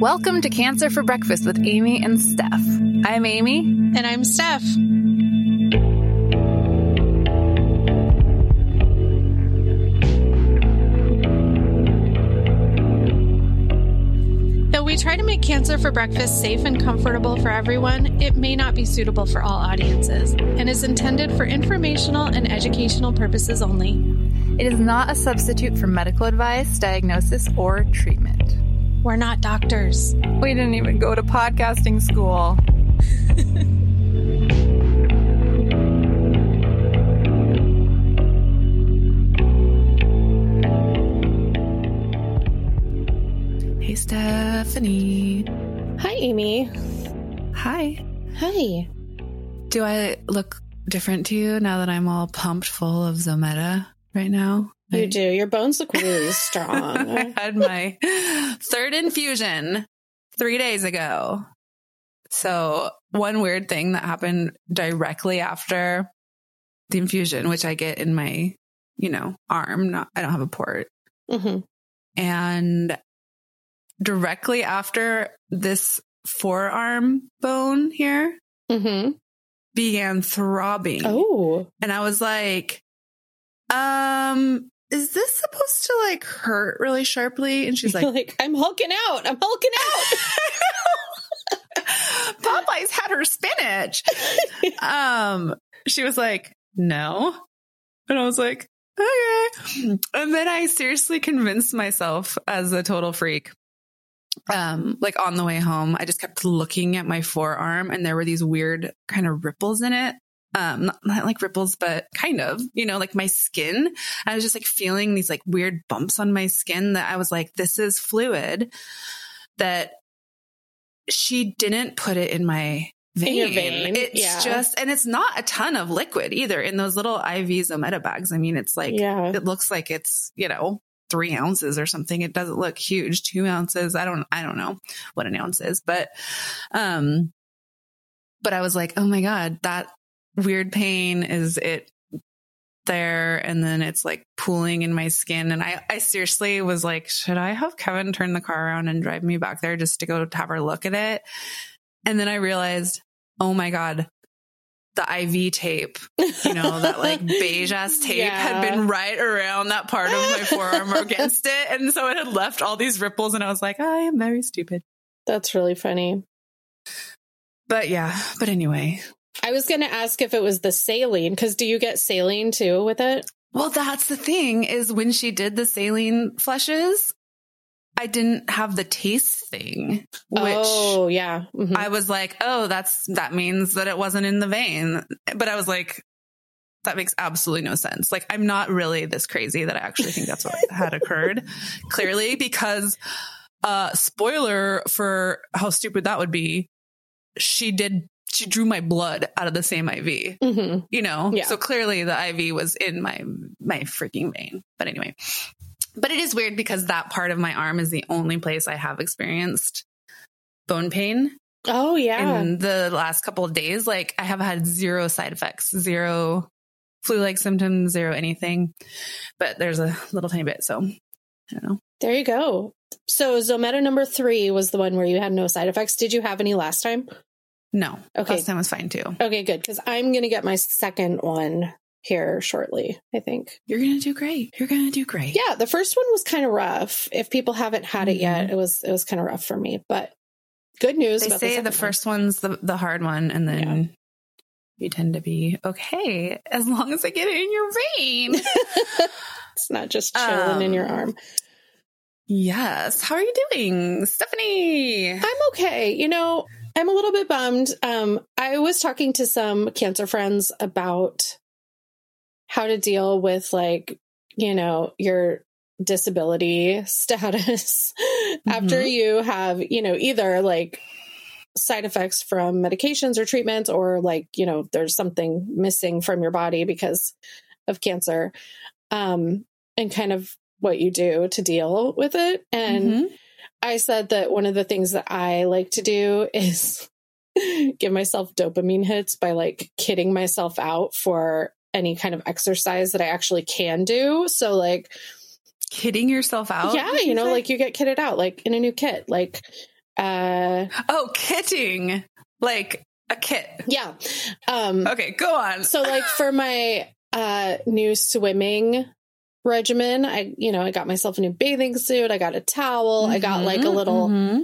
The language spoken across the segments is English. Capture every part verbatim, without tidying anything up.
Welcome to Cancer for Breakfast with Amy and Steph. I'm Amy. And I'm Steph. Though we try to make Cancer for Breakfast safe and comfortable for everyone, it may not be suitable for all audiences and is intended for informational and educational purposes only. It is not a substitute for medical advice, diagnosis, or treatment. We're not doctors. We didn't even go to podcasting school. Hey, Stefanie. Hi, Amy. Hi. Hi. Do I look different to you now that I'm all pumped full of Zometa right now? You do. Your bones look really strong. I had my third infusion three days ago. So one weird thing that happened directly after the infusion, which I get in my, you know, arm. Not, I don't have a port. Mm-hmm. And directly after, this forearm bone here mm-hmm. began throbbing. Oh. And I was like, um... is this supposed to like hurt really sharply? And she's like, like I'm hulking out. I'm hulking out. Popeye's had her spinach. Um, she was like, no. And I was like, okay. And then I seriously convinced myself as a total freak. Um, like on the way home, I just kept looking at my forearm and there were these weird kind of ripples in it. Um, not, not like ripples, but kind of, you know, like my skin. I was just like feeling these like weird bumps on my skin that I was like, this is fluid that she didn't put it in my vein. In vein. It's yeah. just, and it's not a ton of liquid either in those little I V Zometa bags. I mean, it's like, yeah. it looks like it's, you know, three ounces or something. It doesn't look huge, two ounces. I don't, I don't know what an ounce is, but, um, but I was like, oh my God, that weird pain is it there, and then it's like pooling in my skin, and I I seriously was like, should I have Kevin turn the car around and drive me back there just to go to have her look at it? And then I realized, oh my God, the I V tape, you know, that like beige ass tape yeah. had been right around that part of my forearm or against it, and so it had left all these ripples, and I was like, I am very stupid. That's really funny. But yeah, but anyway. I was going to ask if it was the saline, because do you get saline too with it? Well, that's the thing is when she did the saline flushes, I didn't have the taste thing, which oh, yeah. Mm-hmm. I was like, oh, that's that means that it wasn't in the vein. But I was like, that makes absolutely no sense. Like, I'm not really this crazy that I actually think that's what had occurred, clearly, because uh, spoiler for how stupid that would be. She did. She drew my blood out of the same I V, mm-hmm. you know? Yeah. So clearly the I V was in my, my freaking vein. But anyway, but it is weird because that part of my arm is the only place I have experienced bone pain. Oh yeah. In the last couple of days, like I have had zero side effects, zero flu-like symptoms, zero anything, but there's a little tiny bit. So I don't know. There you go. So Zometa number three was the one where you had no side effects. Did you have any last time? No. Okay. Last time was fine too. Okay, good. Because I'm going to get my second one here shortly, I think. You're going to do great. You're going to do great. Yeah. The first one was kind of rough. If people haven't had mm-hmm. it yet, it was, it was kind of rough for me, but good news. They about say the, the first one. one's the, the hard one. And then yeah. you tend to be okay. As long as I get it in your vein. It's not just chilling um, in your arm. Yes. How are you doing, Stefanie? I'm okay. You know, I'm a little bit bummed. Um, I was talking to some cancer friends about how to deal with like, you know, your disability status mm-hmm. after you have, you know, either like side effects from medications or treatments, or like, you know, there's something missing from your body because of cancer, um, and kind of what you do to deal with it. And mm-hmm. I said that one of the things that I like to do is give myself dopamine hits by like kidding myself out for any kind of exercise that I actually can do. So like Kidding yourself out? Yeah, you know, say? like you get kitted out, like in a new kit, like, uh, oh, kitting, like a kit. Yeah. Um, okay, go on. So like for my, uh, new swimming regimen, I, you know, I got myself a new bathing suit. I got a towel. Mm-hmm, I got like a little mm-hmm.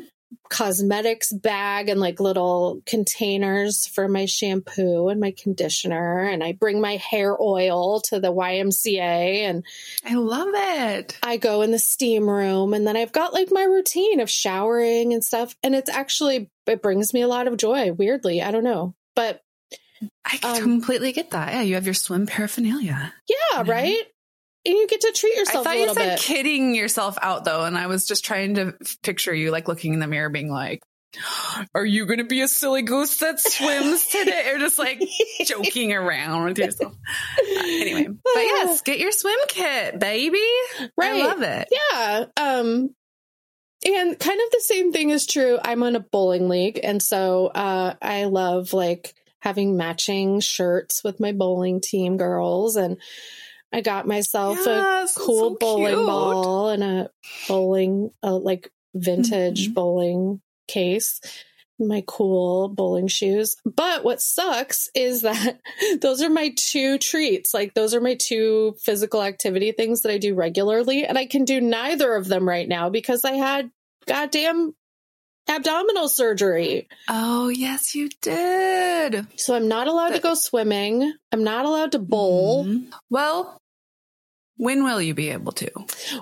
cosmetics bag and like little containers for my shampoo and my conditioner. And I bring my hair oil to the Y M C A and I love it. I go in the steam room and then I've got like my routine of showering and stuff. And it's actually, it brings me a lot of joy, weirdly. I don't know, but I um, completely get that. Yeah. You have your swim paraphernalia. Yeah. You know? Right. And you get to treat yourself a little bit. I thought you said kidding yourself out, though, and I was just trying to picture you, like, looking in the mirror being like, are you going to be a silly goose that swims today? Or just, like, joking around with yourself. Uh, anyway. But, yes, get your swim kit, baby. Right. I love it. Yeah. Um, and kind of the same thing is true. I'm on a bowling league, and so uh, I love, like, having matching shirts with my bowling team girls, and I got myself yes, a cool so bowling cute. ball and a bowling, a, like vintage mm-hmm. bowling case, my cool bowling shoes. But what sucks is that those are my two treats. Like those are my two physical activity things that I do regularly. And I can do neither of them right now because I had goddamn abdominal surgery. Oh, yes, you did. So I'm not allowed but, to go swimming. I'm not allowed to bowl. Mm-hmm. Well, when will you be able to?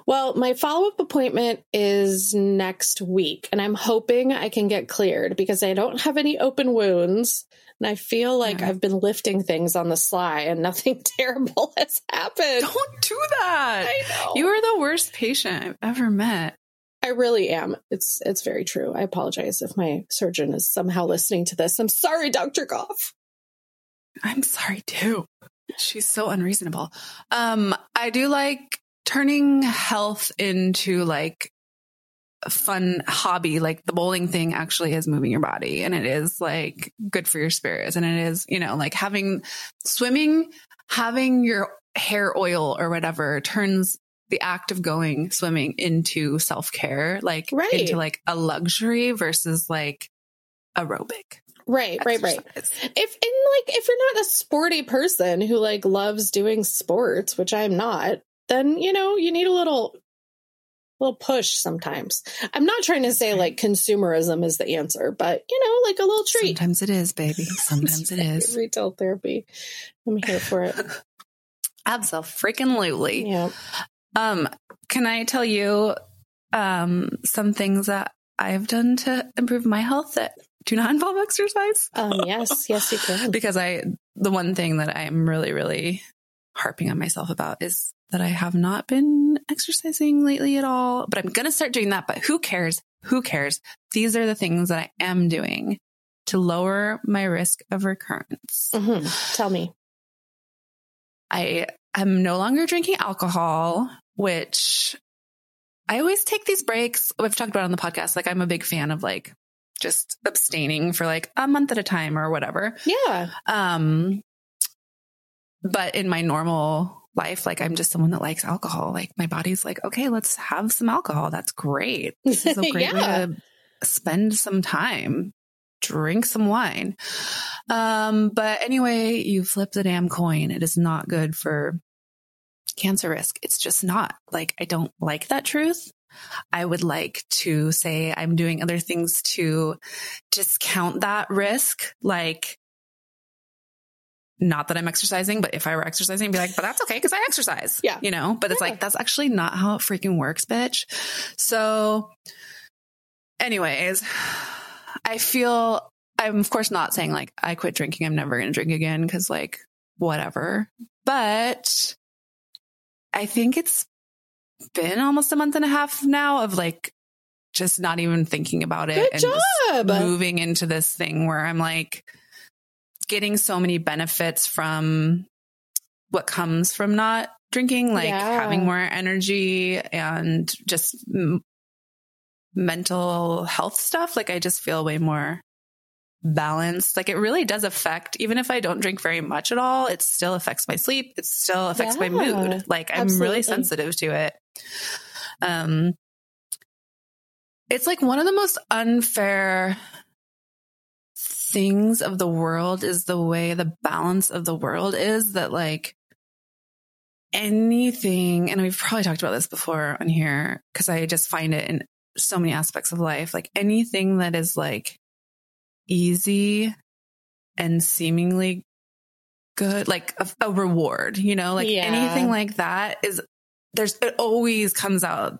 Well, my follow-up appointment is next week, and I'm hoping I can get cleared because I don't have any open wounds, and I feel like yeah. I've been lifting things on the sly, and nothing terrible has happened. Don't do that. I know. You are the worst patient I've ever met. I really am. It's it's very true. I apologize if my surgeon is somehow listening to this. I'm sorry, Doctor Goff. I'm sorry too. She's so unreasonable. Um, I do like turning health into like a fun hobby. Like the bowling thing actually is moving your body, and it is like good for your spirits, and it is, you know, like having swimming, having your hair oil or whatever turns the act of going swimming into self-care, like right. into like a luxury versus like aerobic. Right, exercise. right, right. If and like, if you're not a sporty person who like loves doing sports, which I'm not, then, you know, you need a little, little push sometimes. I'm not trying to say like consumerism is the answer, but you know, like a little treat. Sometimes it is, baby. Sometimes it is. Retail therapy. I'm here for it. Abso-freaking-lutely. Yeah. Um, can I tell you, um, some things that I've done to improve my health that do not involve exercise? Um, yes, yes, you can. Because I, the one thing that I'm really, really harping on myself about is that I have not been exercising lately at all, but I'm going to start doing that, but who cares? Who cares? These are the things that I am doing to lower my risk of recurrence. Mm-hmm. Tell me. I am no longer drinking alcohol, which I always take these breaks. We've talked about on the podcast. Like I'm a big fan of like just abstaining for like a month at a time or whatever. Yeah. Um, but in my normal life, like I'm just someone that likes alcohol. Like my body's like, okay, let's have some alcohol. That's great. This is a great yeah. way to spend some time. Drink some wine. Um, but anyway, you flip the damn coin. It is not good for cancer risk. It's just not. Like, I don't like that truth. I would like to say I'm doing other things to discount that risk. Like, not that I'm exercising, but if I were exercising, I'd be like, but that's okay because I exercise. Yeah. You know, but it's yeah. like, that's actually not how it freaking works, bitch. So, anyways. I feel I'm of course not saying like I quit drinking. I'm never going to drink again because like whatever, but I think it's been almost a month and a half now of like just not even thinking about it. Good and job. Just moving into this thing where I'm like getting so many benefits from what comes from not drinking, like yeah. having more energy and just mental health stuff. Like I just feel way more balanced. Like it really does affect, even if I don't drink very much at all, it still affects my sleep. It still affects yeah, my mood. Like I'm absolutely. really sensitive to it. Um, it's like one of the most unfair things of the world is the way the balance of the world is that like anything, and we've probably talked about this before on here, because I just find it in so many aspects of life, like anything that is like easy and seemingly good, like a, a reward, you know, like yeah. anything like that is there's, it always comes out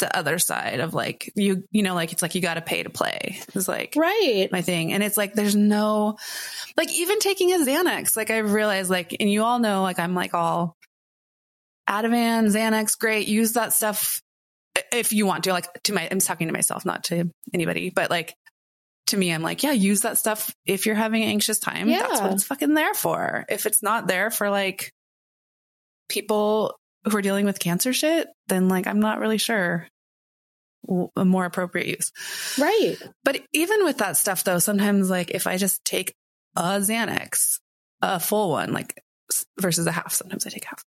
the other side of like, you, you know, like, it's like, you got to pay to play. It's like, right. my thing. And it's like, there's no, like even taking a Xanax, like I realized like, and you all know, like, I'm like all Ativan, Xanax, great. Use that stuff if you want to, like to my, I'm talking to myself, not to anybody, but like, to me, I'm like, yeah, use that stuff. If you're having an anxious time, yeah. that's what it's fucking there for. If it's not there for like people who are dealing with cancer shit, then like, I'm not really sure a more appropriate use. Right. But even with that stuff though, sometimes like if I just take a Xanax, a full one, like versus a half, sometimes I take half,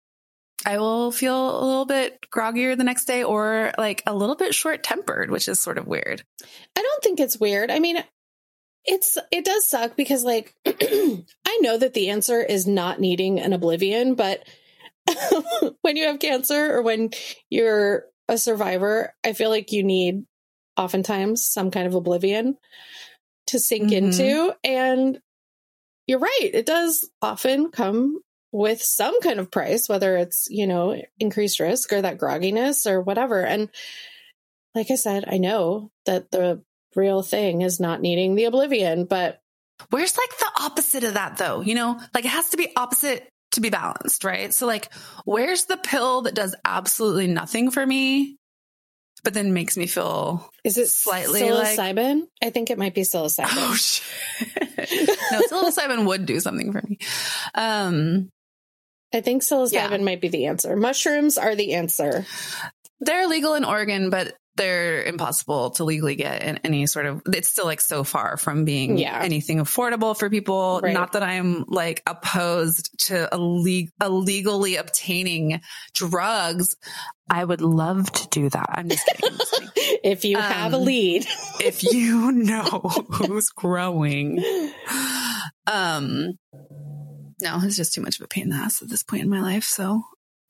I will feel a little bit groggier the next day or like a little bit short tempered, which is sort of weird. I don't think it's weird. I mean, it's, it does suck because like, I know that the answer is not needing an Oblivion, but when you have cancer or when you're a survivor, I feel like you need oftentimes some kind of Oblivion to sink mm-hmm. into. And you're right. It does often come with some kind of price, whether it's, you know, increased risk or that grogginess or whatever. And like I said, I know that the real thing is not needing the Oblivion, but where's like the opposite of that though? You know, like it has to be opposite to be balanced, right? So like, where's the pill that does absolutely nothing for me, but then makes me feel, is it slightly psilocybin? Like, I think it might be psilocybin. Oh shit. No, psilocybin would do something for me. Um, I think psilocybin yeah. might be the answer. Mushrooms are the answer. They're legal in Oregon, but they're impossible to legally get in any sort of, it's still like so far from being yeah. anything affordable for people. Right. Not that I'm like opposed to illeg- illegally obtaining drugs. I would love to do that. I'm just kidding. I'm just kidding. If you um, have a lead, if you know who's growing, um, no, it's just too much of a pain in the ass at this point in my life. So,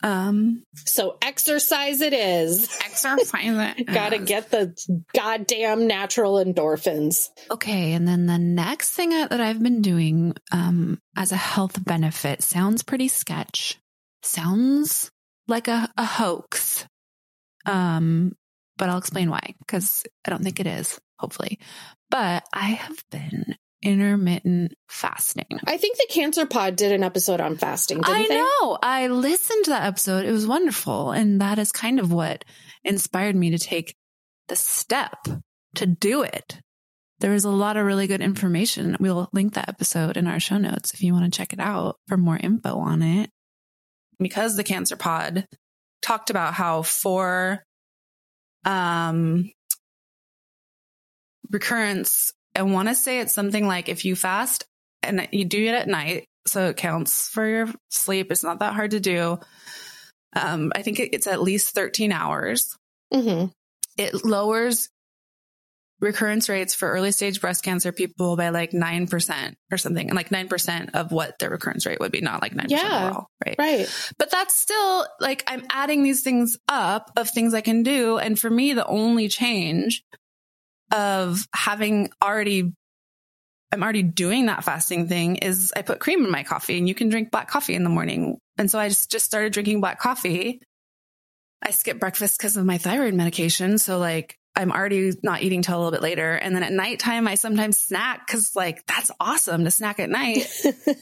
um, so exercise it is. Exercise it. Gotta get the goddamn natural endorphins. Okay. And then the next thing that I've been doing, um, as a health benefit sounds pretty sketch. Sounds like a, a hoax. Um, but I'll explain why, because I don't think it is, hopefully. But I have been intermittent fasting. I think the Cancer Pod did an episode on fasting, didn't I they? I know. I listened to that episode. It was wonderful. And that is kind of what inspired me to take the step to do it. There is a lot of really good information. We'll link that episode in our show notes if you want to check it out for more info on it. Because the Cancer Pod talked about how for um, recurrence, I want to say it's something like if you fast and you do it at night, so it counts for your sleep. It's not that hard to do. Um, I think it's at least thirteen hours. Mm-hmm. It lowers recurrence rates for early stage breast cancer people by like nine percent or something, and like nine percent of what their recurrence rate would be, not like nine percent yeah, overall. Right. Right. But that's still like, I'm adding these things up of things I can do. And for me, the only change of having already, I'm already doing that fasting thing is I put cream in my coffee, and you can drink black coffee in the morning. And so I just, just started drinking black coffee. I skipped breakfast because of my thyroid medication. So like, I'm already not eating till a little bit later. And then at nighttime, I sometimes snack because like, that's awesome to snack at night.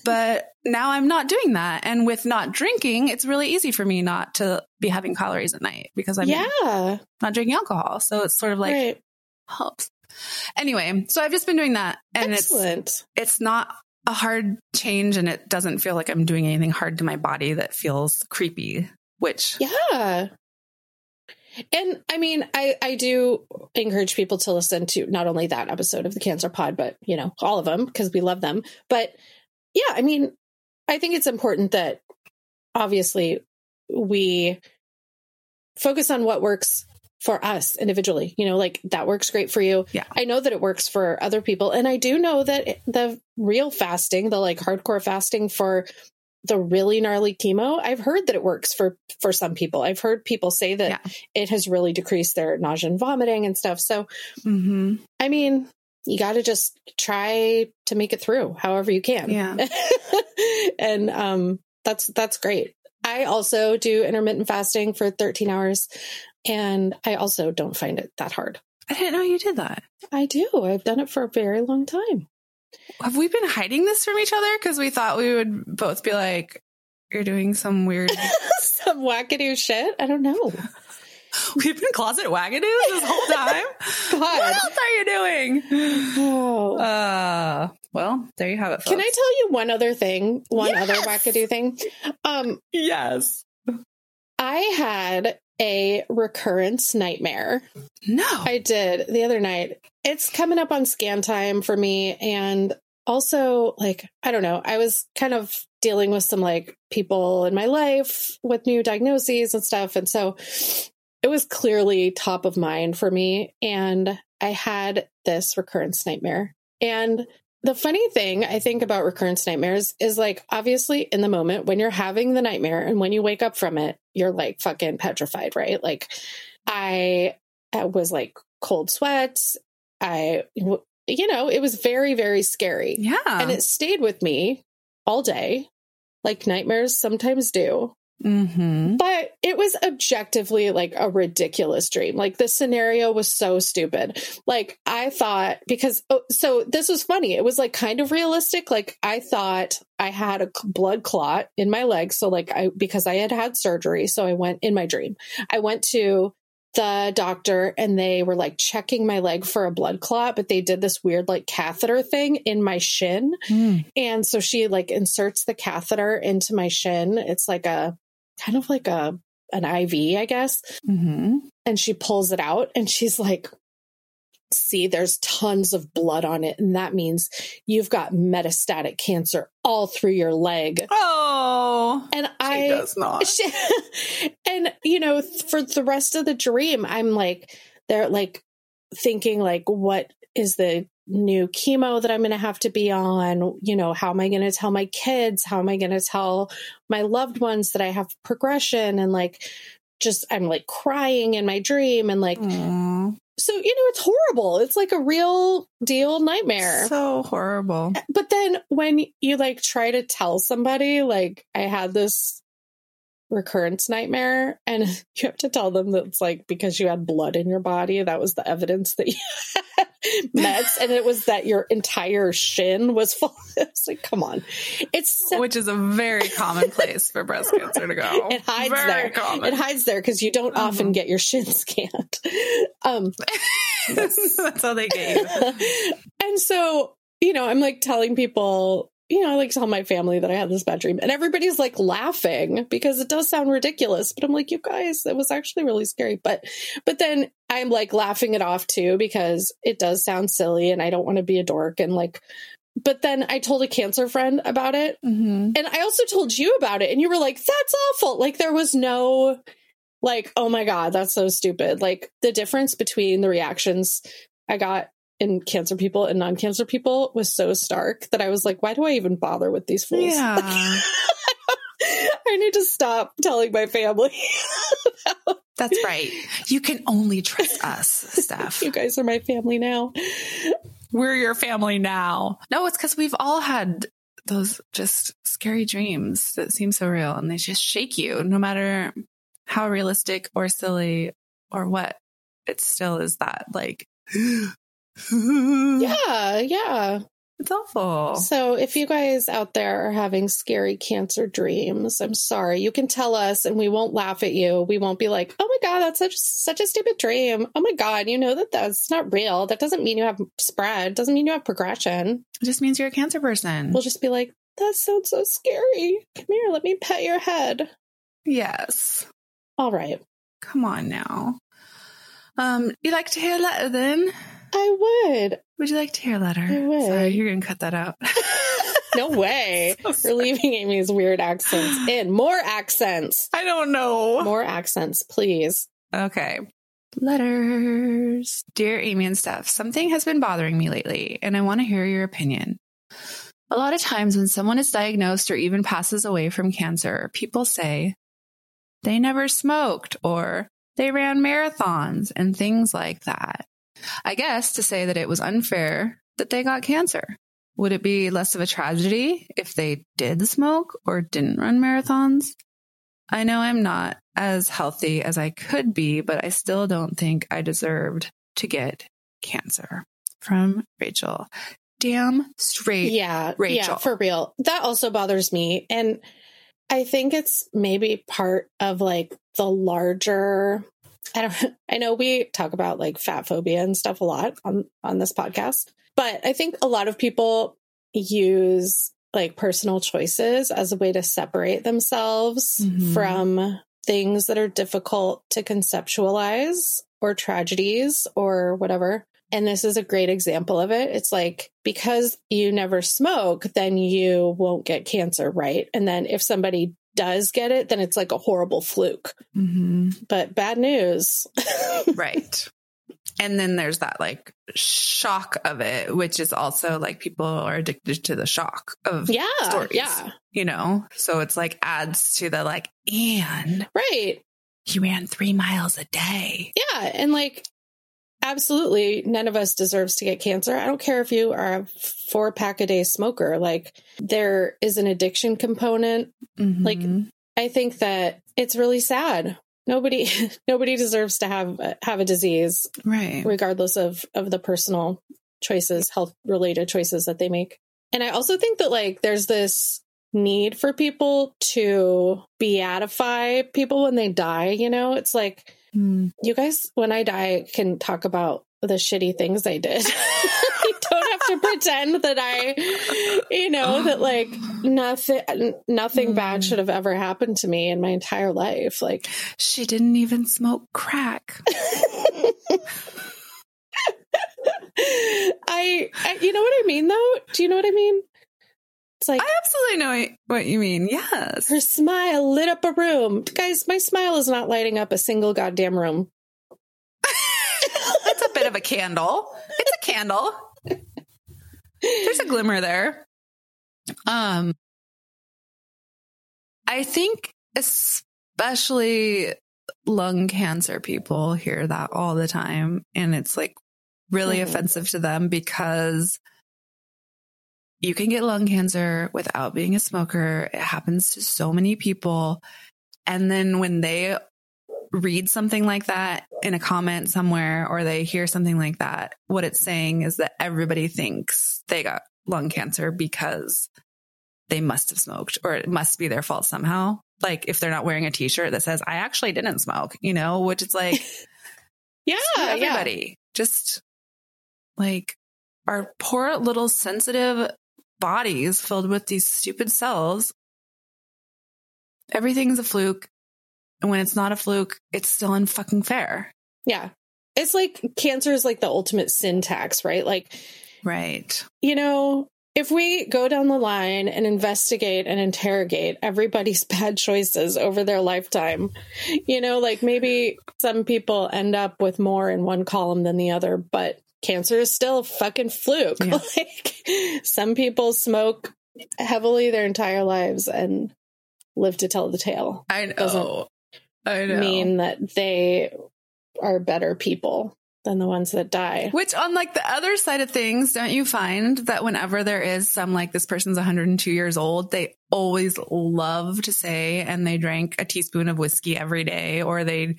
But now I'm not doing that. And with not drinking, it's really easy for me not to be having calories at night because I'm yeah. not drinking alcohol. So it's sort of like right. helps. Anyway, so I've just been doing that. And Excellent. it's it's not a hard change, and it doesn't feel like I'm doing anything hard to my body that feels creepy, which yeah. And I mean, I, I do encourage people to listen to not only that episode of the Cancer Pod, but, you know, all of them, because we love them. But yeah, I mean, I think it's important that obviously we focus on what works for us individually, you know, like that works great for you. Yeah. I know that it works for other people. And I do know that it, the real fasting, the like hardcore fasting for the really gnarly chemo, I've heard that it works for, for some people. I've heard people say that yeah. it has really decreased their nausea and vomiting and stuff. So, mm-hmm. I mean, you got to just try to make it through however you can. Yeah. And, um, that's, that's great. I also do intermittent fasting for thirteen hours. And I also don't find it that hard. I didn't know you did that. I do. I've done it for a very long time. Have we been hiding this from each other? Because we thought we would both be like, you're doing some weird... some wackadoo shit? I don't know. We've been closet wackadoos this whole time? God. What else are you doing? Oh. Uh, well, there you have it, folks. Can I tell you one other thing? One yes! other wackadoo thing? Um, yes. I had... a recurrence nightmare. No. I did the other night. It's coming up on scan time for me. And also, like, I don't know, I was kind of dealing with some like people in my life with new diagnoses and stuff. And so it was clearly top of mind for me. And I had this recurrence nightmare. And the funny thing I think about recurrence nightmares is like, obviously in the moment when you're having the nightmare and when you wake up from it, you're like fucking petrified, right? Like I, I was like cold sweats. I, you know, it was very, very scary. Yeah. And it stayed with me all day. Like nightmares sometimes do. Mm-hmm. But it was objectively like a ridiculous dream. Like the scenario was so stupid. Like I thought because, oh, so this was funny. It was like kind of realistic. Like I thought I had a blood clot in my leg. So like I, because I had had surgery. So I went in my dream, I went to the doctor and they were like checking my leg for a blood clot, but they did this weird like catheter thing in my shin. Mm. And so she like inserts the catheter into my shin. It's like a, kind of like a an I V, I guess. Mm-hmm. And she pulls it out and she's like, see, there's tons of blood on it. And that means you've got metastatic cancer all through your leg. Oh, and I she does not. She, and, you know, for the rest of the dream, I'm like, they're like thinking like, what is the new chemo that I'm going to have to be on? You know, how am I going to tell my kids? How am I going to tell my loved ones that I have progression? And like, just, I'm like crying in my dream. And like, aww. So, you know, it's horrible. It's like a real deal nightmare. So horrible. But then when you like try to tell somebody, like I had this recurrence nightmare and you have to tell them that it's like, because you had blood in your body, that was the evidence that you had meds, and it was that your entire shin was full. It's like, come on. It's so- which is a very common place for breast cancer to go. It hides very there. Common. It hides there because you don't mm-hmm. often get your shin scanned. Um, that's-, that's how they get you. And so, you know, I'm like telling people, you know, I like tell my family that I had this bad dream, and everybody's like laughing because it does sound ridiculous, but I'm like, you guys, it was actually really scary. But, but then I'm like laughing it off too, because it does sound silly and I don't want to be a dork. And like, but then I told a cancer friend about it. Mm-hmm. And I also told you about it and you were like, that's awful. Like there was no like, oh my God, that's so stupid. Like the difference between the reactions I got in cancer people and non-cancer people was so stark that I was like, why do I even bother with these fools? Yeah. I need to stop telling my family. That's right. You can only trust us, Steph. You guys are my family now. We're your family now. No, it's because we've all had those just scary dreams that seem so real and they just shake you no matter how realistic or silly or what. It still is that like... yeah, yeah. It's awful. So if you guys out there are having scary cancer dreams, I'm sorry. You can tell us and we won't laugh at you. We won't be like, oh my God, that's such, such a stupid dream. Oh my God, you know that that's not real. That doesn't mean you have spread. Doesn't mean you have progression. It just means you're a cancer person. We'll just be like, that sounds so scary. Come here, let me pet your head. Yes. All right. Come on now. Um, you like to hear a letter then? I would. Would you like to hear a letter? I would. Sorry, you're going to cut that out. No way. So we're leaving Amy's weird accents in. More accents. I don't know. More accents, please. Okay. Letters. Dear Amy and Steph, something has been bothering me lately, and I want to hear your opinion. A lot of times when someone is diagnosed or even passes away from cancer, people say they never smoked or they ran marathons and things like that. I guess to say that it was unfair that they got cancer. Would it be less of a tragedy if they did smoke or didn't run marathons? I know I'm not as healthy as I could be, but I still don't think I deserved to get cancer. From Rachel. Damn straight. Yeah. Rachel. Yeah, for real. That also bothers me. And I think it's maybe part of like the larger, I don't, I know we talk about like fat phobia and stuff a lot on, on this podcast, but I think a lot of people use like personal choices as a way to separate themselves mm-hmm. from things that are difficult to conceptualize or tragedies or whatever. And this is a great example of it. It's like, because you never smoke, then you won't get cancer, right? And then if somebody does get it, then it's like a horrible fluke. Mm-hmm. But bad news. Right. And then there's that like shock of it, which is also like people are addicted to the shock of yeah, stories, yeah. you know? So it's like adds to the like, and right. He ran three miles a day. Yeah. And like, absolutely. None of us deserves to get cancer. I don't care if you are a four pack a day smoker, like there is an addiction component. Mm-hmm. Like, I think that it's really sad. Nobody, nobody deserves to have, have a disease, right? Regardless of, of the personal choices, health related choices that they make. And I also think that like, there's this need for people to beatify people when they die, you know, it's like, you guys, when I die, can talk about the shitty things I did. I don't have to pretend that I, you know, that like nothing, nothing mm. bad should have ever happened to me in my entire life. Like she didn't even smoke crack. I, I, you know what I mean though? Do you know what I mean? It's like, I absolutely know what you mean. Yes. Her smile lit up a room. Guys, my smile is not lighting up a single goddamn room. That's a bit of a candle. It's a candle. There's a glimmer there. Um, I think especially lung cancer people hear that all the time. And it's like really mm. offensive to them because you can get lung cancer without being a smoker. It happens to so many people. And then when they read something like that in a comment somewhere, or they hear something like that, what it's saying is that everybody thinks they got lung cancer because they must have smoked, or it must be their fault somehow. Like if they're not wearing a t-shirt that says, I actually didn't smoke, you know, which is like, yeah, everybody yeah. just like our poor little sensitive bodies filled with these stupid cells. Everything's a fluke. And when it's not a fluke, it's still unfucking fair. Yeah. It's like cancer is like the ultimate sin tax, right? Like, right. You know, if we go down the line and investigate and interrogate everybody's bad choices over their lifetime, you know, like maybe some people end up with more in one column than the other, but cancer is still a fucking fluke. Yeah. Like some people smoke heavily their entire lives and live to tell the tale. I know. Doesn't I know. Mean that they are better people than the ones that die. Which on like the other side of things, don't you find that whenever there is some like this person's one hundred two years old, they always love to say, and they drank a teaspoon of whiskey every day, or they,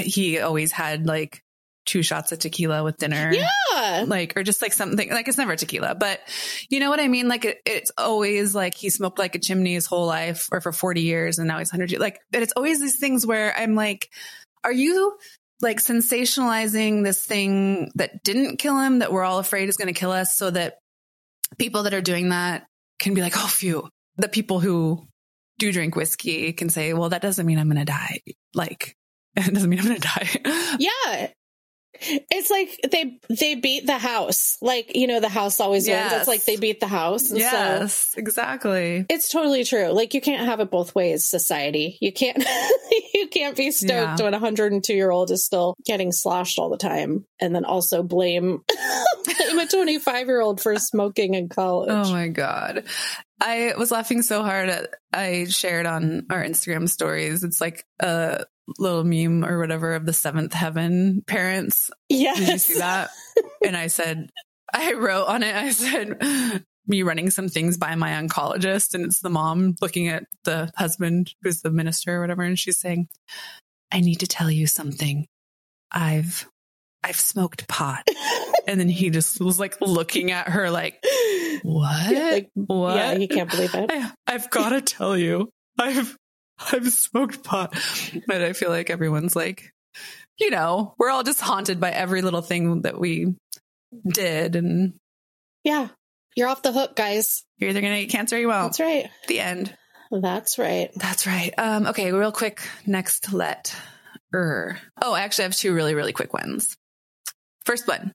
he always had like two shots of tequila with dinner. Yeah. Like, or just like something like it's never tequila, but you know what I mean? Like it, it's always like he smoked like a chimney his whole life or for forty years. And now he's one hundred years. Like, but it's always these things where I'm like, are you like sensationalizing this thing that didn't kill him, that we're all afraid is going to kill us, so that people that are doing that can be like, oh, phew. The people who do drink whiskey can say, well, that doesn't mean I'm going to die. Like, it doesn't mean I'm going to die. Yeah. It's like they they beat the house. Like, you know, the house always yes. wins. It's like they beat the house. And yes, so exactly. It's totally true. Like, you can't have it both ways, society. You can't you can't be stoked yeah. when a one hundred two year old is still getting sloshed all the time, and then also blame blame a twenty-five year old for smoking in college. Oh my God. I was laughing so hard at, I shared on our Instagram stories. It's like a little meme or whatever of the Seventh Heaven parents. Yes. Did you see that? And I said, I wrote on it, I said, me running some things by my oncologist. And it's the mom looking at the husband who's the minister or whatever. And she's saying, I need to tell you something. I've, I've smoked pot. And then he just was like looking at her like, what? Like, what? Yeah, he can't believe it. I, I've got to tell you, I've, I've smoked pot. But I feel like everyone's like, you know, we're all just haunted by every little thing that we did. And yeah, you're off the hook, guys. You're either going to get cancer or you won't. That's right. The end. That's right. That's right. Um, okay. Real quick. Next let. Er. Oh, I actually have two really, really quick ones. First one.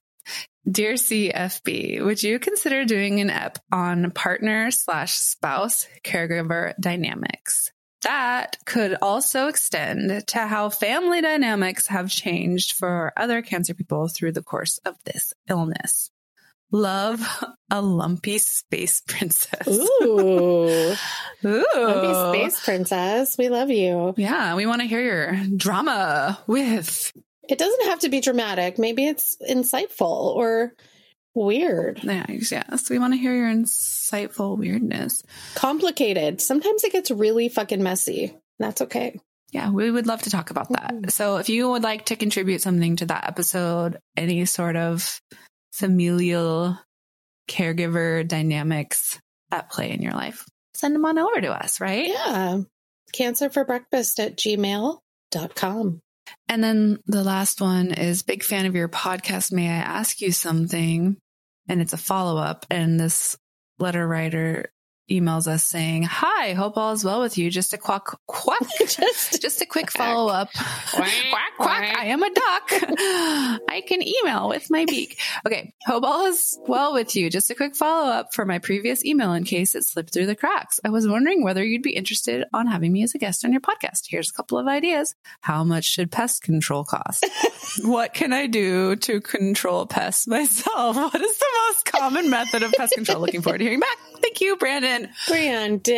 Dear C F B, would you consider doing an ep on partner slash spouse caregiver dynamics? That could also extend to how family dynamics have changed for other cancer people through the course of this illness. Love, a lumpy space princess. Ooh. Ooh. Lumpy space princess. We love you. Yeah. We want to hear your drama with... It doesn't have to be dramatic. Maybe it's insightful or weird. Yeah, yes. We want to hear your insightful weirdness. Complicated. Sometimes it gets really fucking messy. That's okay. Yeah, we would love to talk about that. Mm-hmm. So if you would like to contribute something to that episode, any sort of familial caregiver dynamics at play in your life, send them on over to us, right? Yeah. cancer for breakfast at gmail dot com. And then the last one is, big fan of your podcast. May I ask you something? And it's a follow-up. And this letter writer emails us saying, hi, hope all is well with you. Just a quack, quack, just, just a quick follow-up. Quack, quack, quack. I am a duck. I can email with my beak. Okay. Hope all is well with you. Just a quick follow-up for my previous email in case it slipped through the cracks. I was wondering whether you'd be interested on having me as a guest on your podcast. Here's a couple of ideas. How much should pest control cost? What can I do to control pests myself? What is the most common method of pest control? Looking forward to hearing back. Thank you, Brandon. Brandon.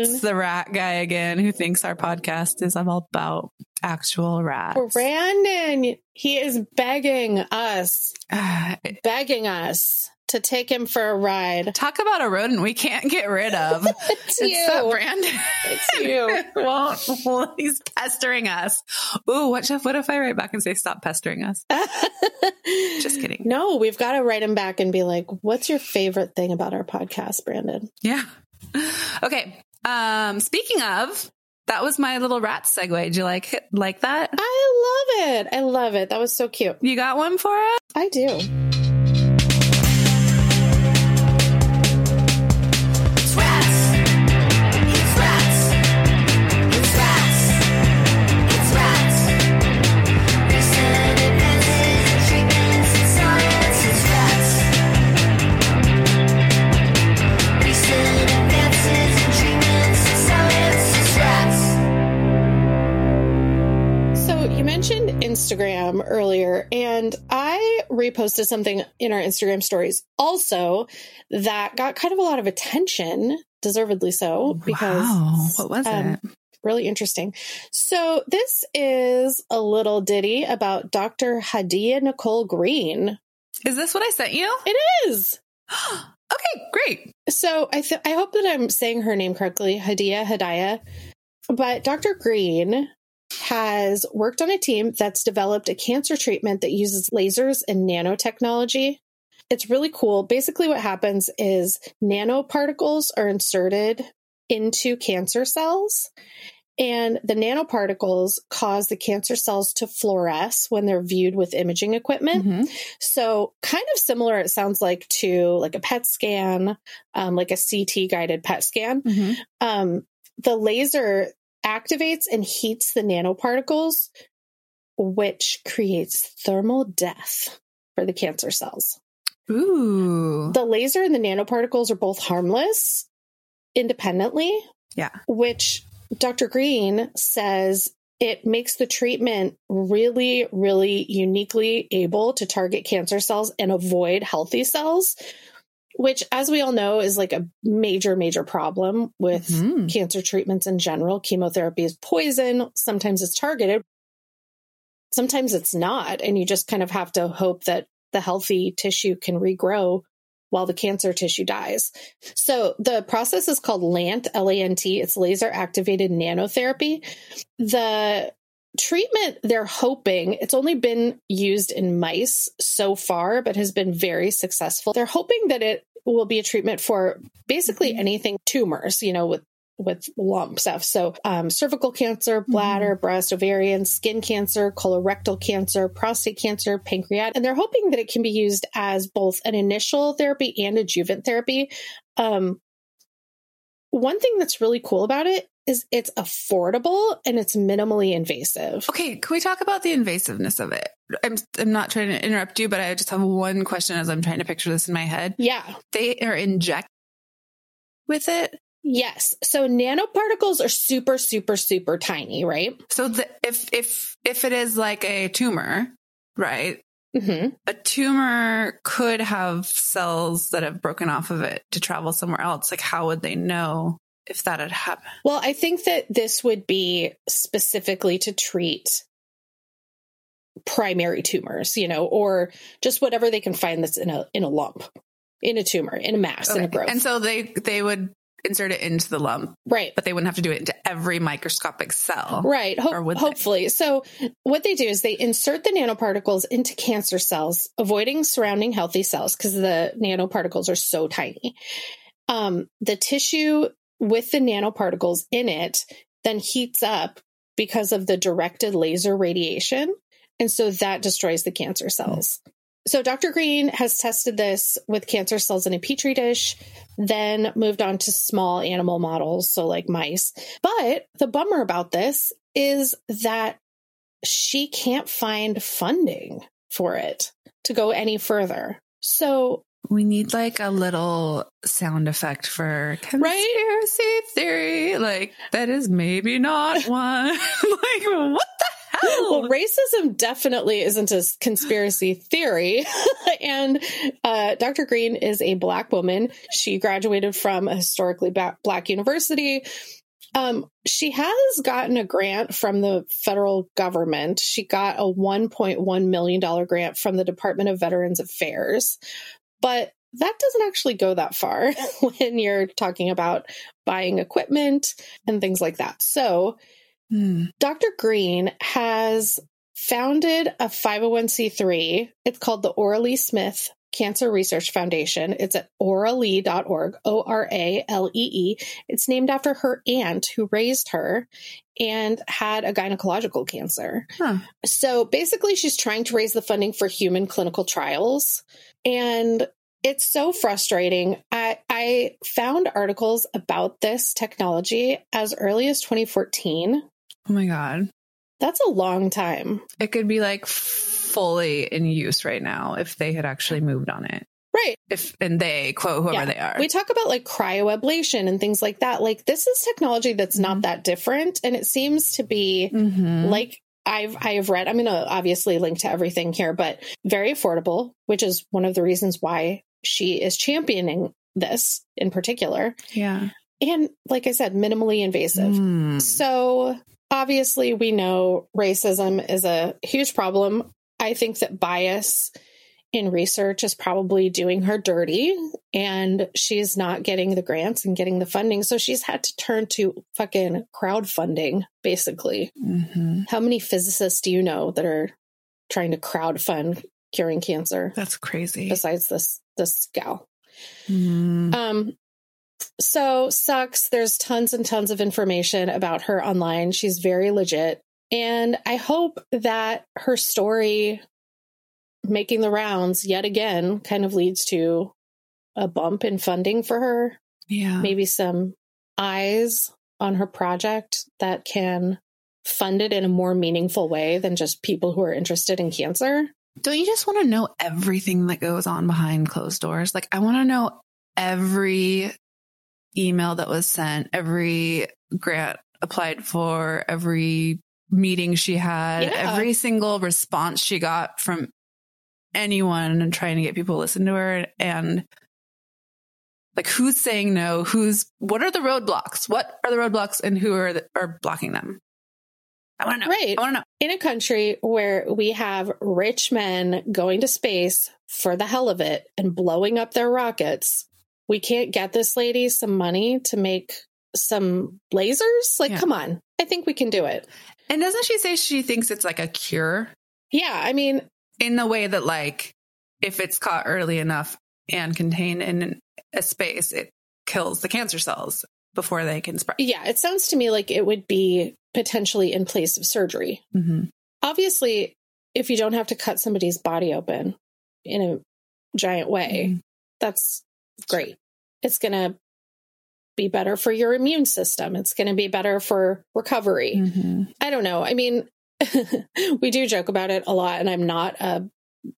It's the rat guy again who thinks our podcast is all about actual rats. Brandon, he is begging us, uh, begging us to take him for a ride. Talk about a rodent we can't get rid of. It's, it's you, Brandon. It's you. Well, well, he's pestering us. Ooh, what, Jeff? What if I write back and say, stop pestering us? Just kidding. No, we've got to write him back and be like, what's your favorite thing about our podcast, Brandon? Yeah. Okay. Um, speaking of, that was my little rat segue. Did you like like that? I love it. I love it. That was so cute. You got one for us? I do. Instagram earlier, and I reposted something in our Instagram stories also that got kind of a lot of attention, deservedly so, because wow. What was um, it? Really interesting. So this is a little ditty about Doctor Hadiyah-Nicole Green. Is this what I sent you? It is. Okay, great. So I th- I hope that I'm saying her name correctly, Hadiyah, Hadiyah. But Doctor Green has worked on a team that's developed a cancer treatment that uses lasers and nanotechnology. It's really cool. Basically, what happens is nanoparticles are inserted into cancer cells, and the nanoparticles cause the cancer cells to fluoresce when they're viewed with imaging equipment. Mm-hmm. So kind of similar, it sounds like, to like a P E T scan, um, like a C T-guided P E T scan. Mm-hmm. Um, the laser activates and heats the nanoparticles which creates thermal death for the cancer cells. Ooh. The laser and the nanoparticles are both harmless independently. Yeah. Which Doctor Green says it makes the treatment really, really uniquely able to target cancer cells and avoid healthy cells, which, as we all know, is like a major, major problem with mm-hmm. cancer treatments in general. Chemotherapy is poison. Sometimes it's targeted. Sometimes it's not. And you just kind of have to hope that the healthy tissue can regrow while the cancer tissue dies. So the process is called LANT, L A N T. It's laser activated nanotherapy. The treatment, they're hoping, it's only been used in mice so far, but has been very successful. They're hoping that it will be a treatment for basically anything tumors, you know, with with lump stuff. So um, cervical cancer, bladder, mm. breast, ovarian, skin cancer, colorectal cancer, prostate cancer, pancreatic. And they're hoping that it can be used as both an initial therapy and adjuvant therapy. Um, one thing that's really cool about it is it's affordable and it's minimally invasive. Okay. Can we talk about the invasiveness of it? I'm I'm not trying to interrupt you, but I just have one question as I'm trying to picture this in my head. Yeah. They are injected with it. Yes. So nanoparticles are super, super, super tiny, right? So the, if, if, if it is like a tumor, right? Mm-hmm. A tumor could have cells that have broken off of it to travel somewhere else. Like, how would they know if that had happened? Well, I think that this would be specifically to treat primary tumors, you know, or just whatever they can find that's in a, in a lump, in a tumor, in a mass, okay. in a growth. And so they, they would insert it into the lump. Right. But they wouldn't have to do it into every microscopic cell. Right. Ho- or hopefully. They? So what they do is they insert the nanoparticles into cancer cells, avoiding surrounding healthy cells because the nanoparticles are so tiny. Um, the tissue with the nanoparticles in it then heats up because of the directed laser radiation. And so that destroys the cancer cells. Mm-hmm. So Doctor Green has tested this with cancer cells in a petri dish, then moved on to small animal models, so like mice. But the bummer about this is that she can't find funding for it to go any further. So we need like a little sound effect for conspiracy right? theory. Like, that is maybe not one. Like, what the Well, racism definitely isn't a conspiracy theory. And uh, Doctor Green is a Black woman. She graduated from a historically Black university. Um, she has gotten a grant from the federal government. She got a one point one million dollars grant from the Department of Veterans Affairs. But that doesn't actually go that far when you're talking about buying equipment and things like that. So Doctor Green has founded a five oh one c three. It's called the Oralee Smith Cancer Research Foundation. It's at oralee dot org, O R A L E E. It's named after her aunt who raised her and had a gynecological cancer. Huh. So basically, she's trying to raise the funding for human clinical trials. And it's so frustrating. I, I found articles about this technology as early as twenty fourteen. Oh my God. That's a long time. It could be like fully in use right now if they had actually moved on it. Right. If, and they, quote, whoever yeah. they are. We talk about like cryoablation and things like that. Like, this is technology that's not that different. And it seems to be mm-hmm. like I've, I have read, I'm going to obviously link to everything here, but very affordable, which is one of the reasons why she is championing this in particular. Yeah. And like I said, minimally invasive. Mm. So obviously we know racism is a huge problem. I think that bias in research is probably doing her dirty, and she's not getting the grants and getting the funding. So she's had to turn to fucking crowdfunding, basically. Mm-hmm. How many physicists do you know that are trying to crowdfund curing cancer? That's crazy. Besides this, this gal. Mm-hmm. Um, so sucks. There's tons and tons of information about her online. She's very legit. And I hope that her story making the rounds yet again kind of leads to a bump in funding for her. Yeah. Maybe some eyes on her project that can funded in a more meaningful way than just people who are interested in cancer. Don't you just want to know everything that goes on behind closed doors? Like, I want to know every email that was sent, every grant applied for, every meeting she had, yeah. every single response she got from anyone and trying to get people to listen to her. And like, who's saying no? Who's, what are the roadblocks? What are the roadblocks and who are the, are blocking them? I want to know. Right. I want to know. In a country where we have rich men going to space for the hell of it and blowing up their rockets, we can't get this lady some money to make some lasers? Like, yeah. come on. I think we can do it. And doesn't she say she thinks it's like a cure? Yeah. I mean, in the way that, like, if it's caught early enough and contained in a space, it kills the cancer cells before they can spread. Yeah. It sounds to me like it would be potentially in place of surgery. Mm-hmm. Obviously, if you don't have to cut somebody's body open in a giant way, mm-hmm. that's great. It's going to be better for your immune system. It's going to be better for recovery. Mm-hmm. I don't know. I mean, we do joke about it a lot, and I'm not a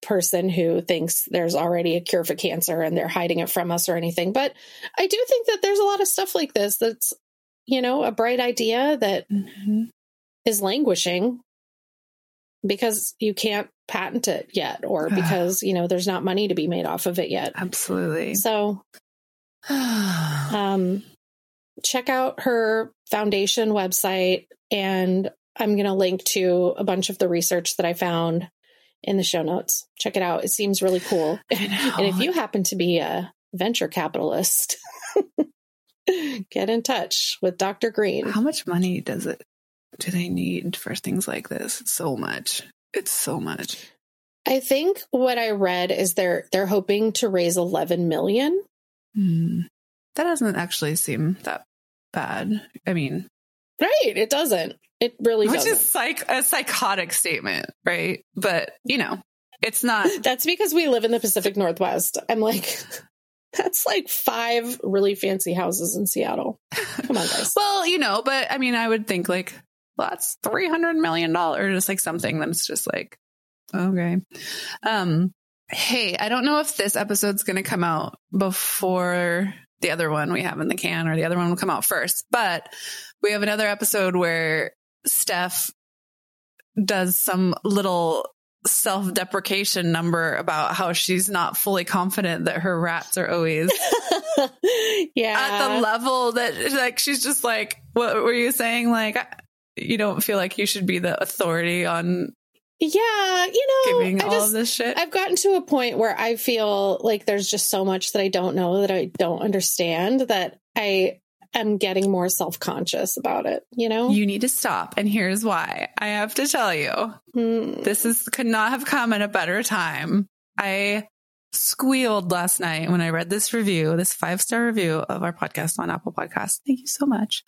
person who thinks there's already a cure for cancer and they're hiding it from us or anything. But I do think that there's a lot of stuff like this that's, you know, a bright idea that mm-hmm. is languishing because you can't patent it yet, or because, you know, there's not money to be made off of it yet. Absolutely. So um, check out her foundation website, and I'm going to link to a bunch of the research that I found in the show notes. Check it out. It seems really cool. I know. And if you happen to be a venture capitalist, get in touch with Doctor Green. How much money does it, do they need for things like this? It's so much. It's so much. I think what I read is they're, they're hoping to raise eleven million. Hmm. That doesn't actually seem that bad. I mean, right. It doesn't. It really does. Which doesn't. Is like psych- a psychotic statement, right? But, you know, it's not. That's because we live in the Pacific Northwest. I'm like, that's like five really fancy houses in Seattle. Come on, guys. Well, you know, but I mean, I would think like, well, that's three hundred million dollars, or just like something that's just like, okay. Um, hey, I don't know if this episode's going to come out before the other one we have in the can, or the other one will come out first, but we have another episode where Steph does some little self-deprecation number about how she's not fully confident that her rats are always yeah. at the level that, like, she's just like, what were you saying? Like, you don't feel like you should be the authority on yeah, you know, giving all just, of this shit. I've gotten to a point where I feel like there's just so much that I don't know, that I don't understand, that I am getting more self-conscious about it. You know, you need to stop. And here's why. I have to tell you, mm. this is could not have come at a better time. I squealed last night when I read this review, this five-star review of our podcast on Apple Podcasts. Thank you so much.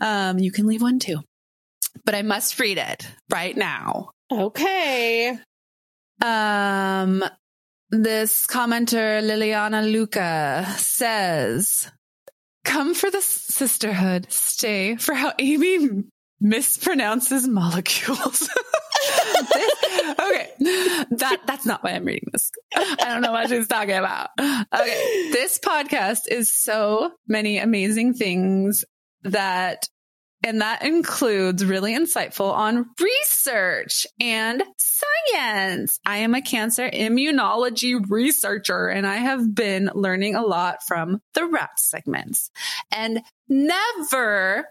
Um, you can leave one too, but I must read it right now. Okay. Um, this commenter, Liliana Luca, says, come for the sisterhood, stay for how Amy mispronounces molecules. this, okay. That, that's not why I'm reading this. I don't know what she's talking about. Okay. This podcast is so many amazing things that And that includes really insightful on research and science. I am a cancer immunology researcher, and I have been learning a lot from the rat segments and never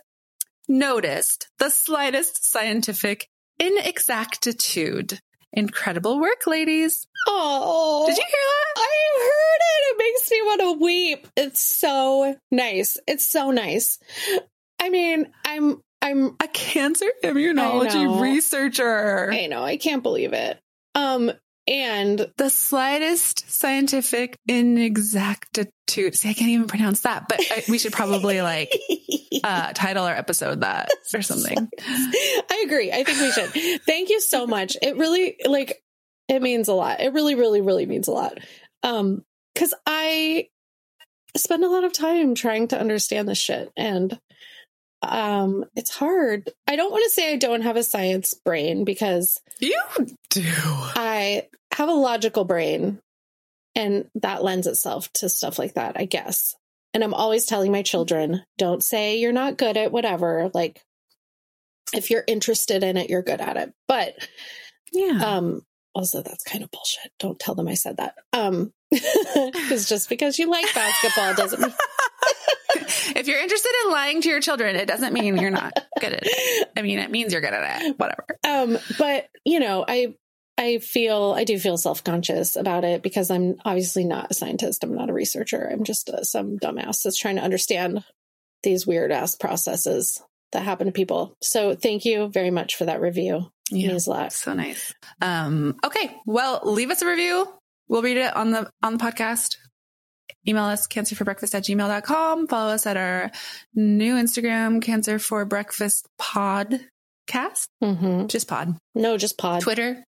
noticed the slightest scientific inexactitude. Incredible work, ladies. Oh, did you hear that? I heard it. It makes me want to weep. It's so nice. It's so nice. I mean, I'm, I'm a cancer immunology I know. researcher. I know. I can't believe it. Um, and the slightest scientific inexactitude. See, I can't even pronounce that, but I, we should probably like, uh, title our episode that or something. I agree. I think we should. Thank you so much. It really, like, it means a lot. It really, really, really means a lot. Um, 'cause I spend a lot of time trying to understand this shit, and Um, it's hard. I don't want to say I don't have a science brain because you do. I have a logical brain, and that lends itself to stuff like that, I guess. And I'm always telling my children, don't say you're not good at whatever. Like, if you're interested in it, you're good at it. But yeah, um, also that's kind of bullshit. Don't tell them I said that. Um, because just because you like basketball doesn't mean. If you're interested in lying to your children, it doesn't mean you're not good at it. I mean, it means you're good at it, whatever. Um, but you know, I, I feel, I do feel self-conscious about it because I'm obviously not a scientist. I'm not a researcher. I'm just uh, some dumbass that's trying to understand these weird ass processes that happen to people. So thank you very much for that review. Yeah, it means a lot. So nice. Um, okay. Well, leave us a review. We'll read it on the, on the podcast. Email us cancer for breakfast at gmail dot com. Follow us at our new Instagram, Cancer for Breakfast Podcast. Mm-hmm. Just pod. No, just pod. Twitter,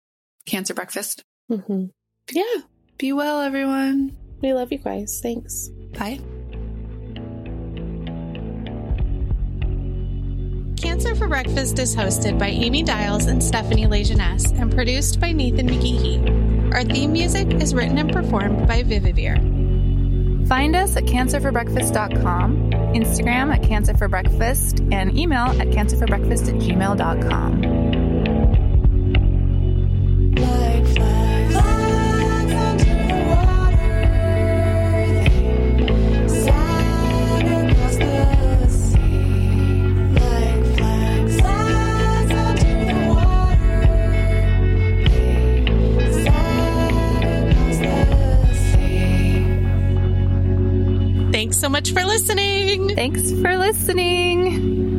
Cancer Breakfast. Mm-hmm. Yeah. Be well, everyone. We love you guys. Thanks. Bye. Cancer for Breakfast is hosted by Amy Dials and Stefanie LeJeunesse and produced by Nathan McGehee. Our theme music is written and performed by Vyvyvyr. Find us at cancer for breakfast dot com, Instagram at cancerforbreakfast, and email at cancerforbreakfast at gmail dot com. Thanks so much for listening. Thanks for listening.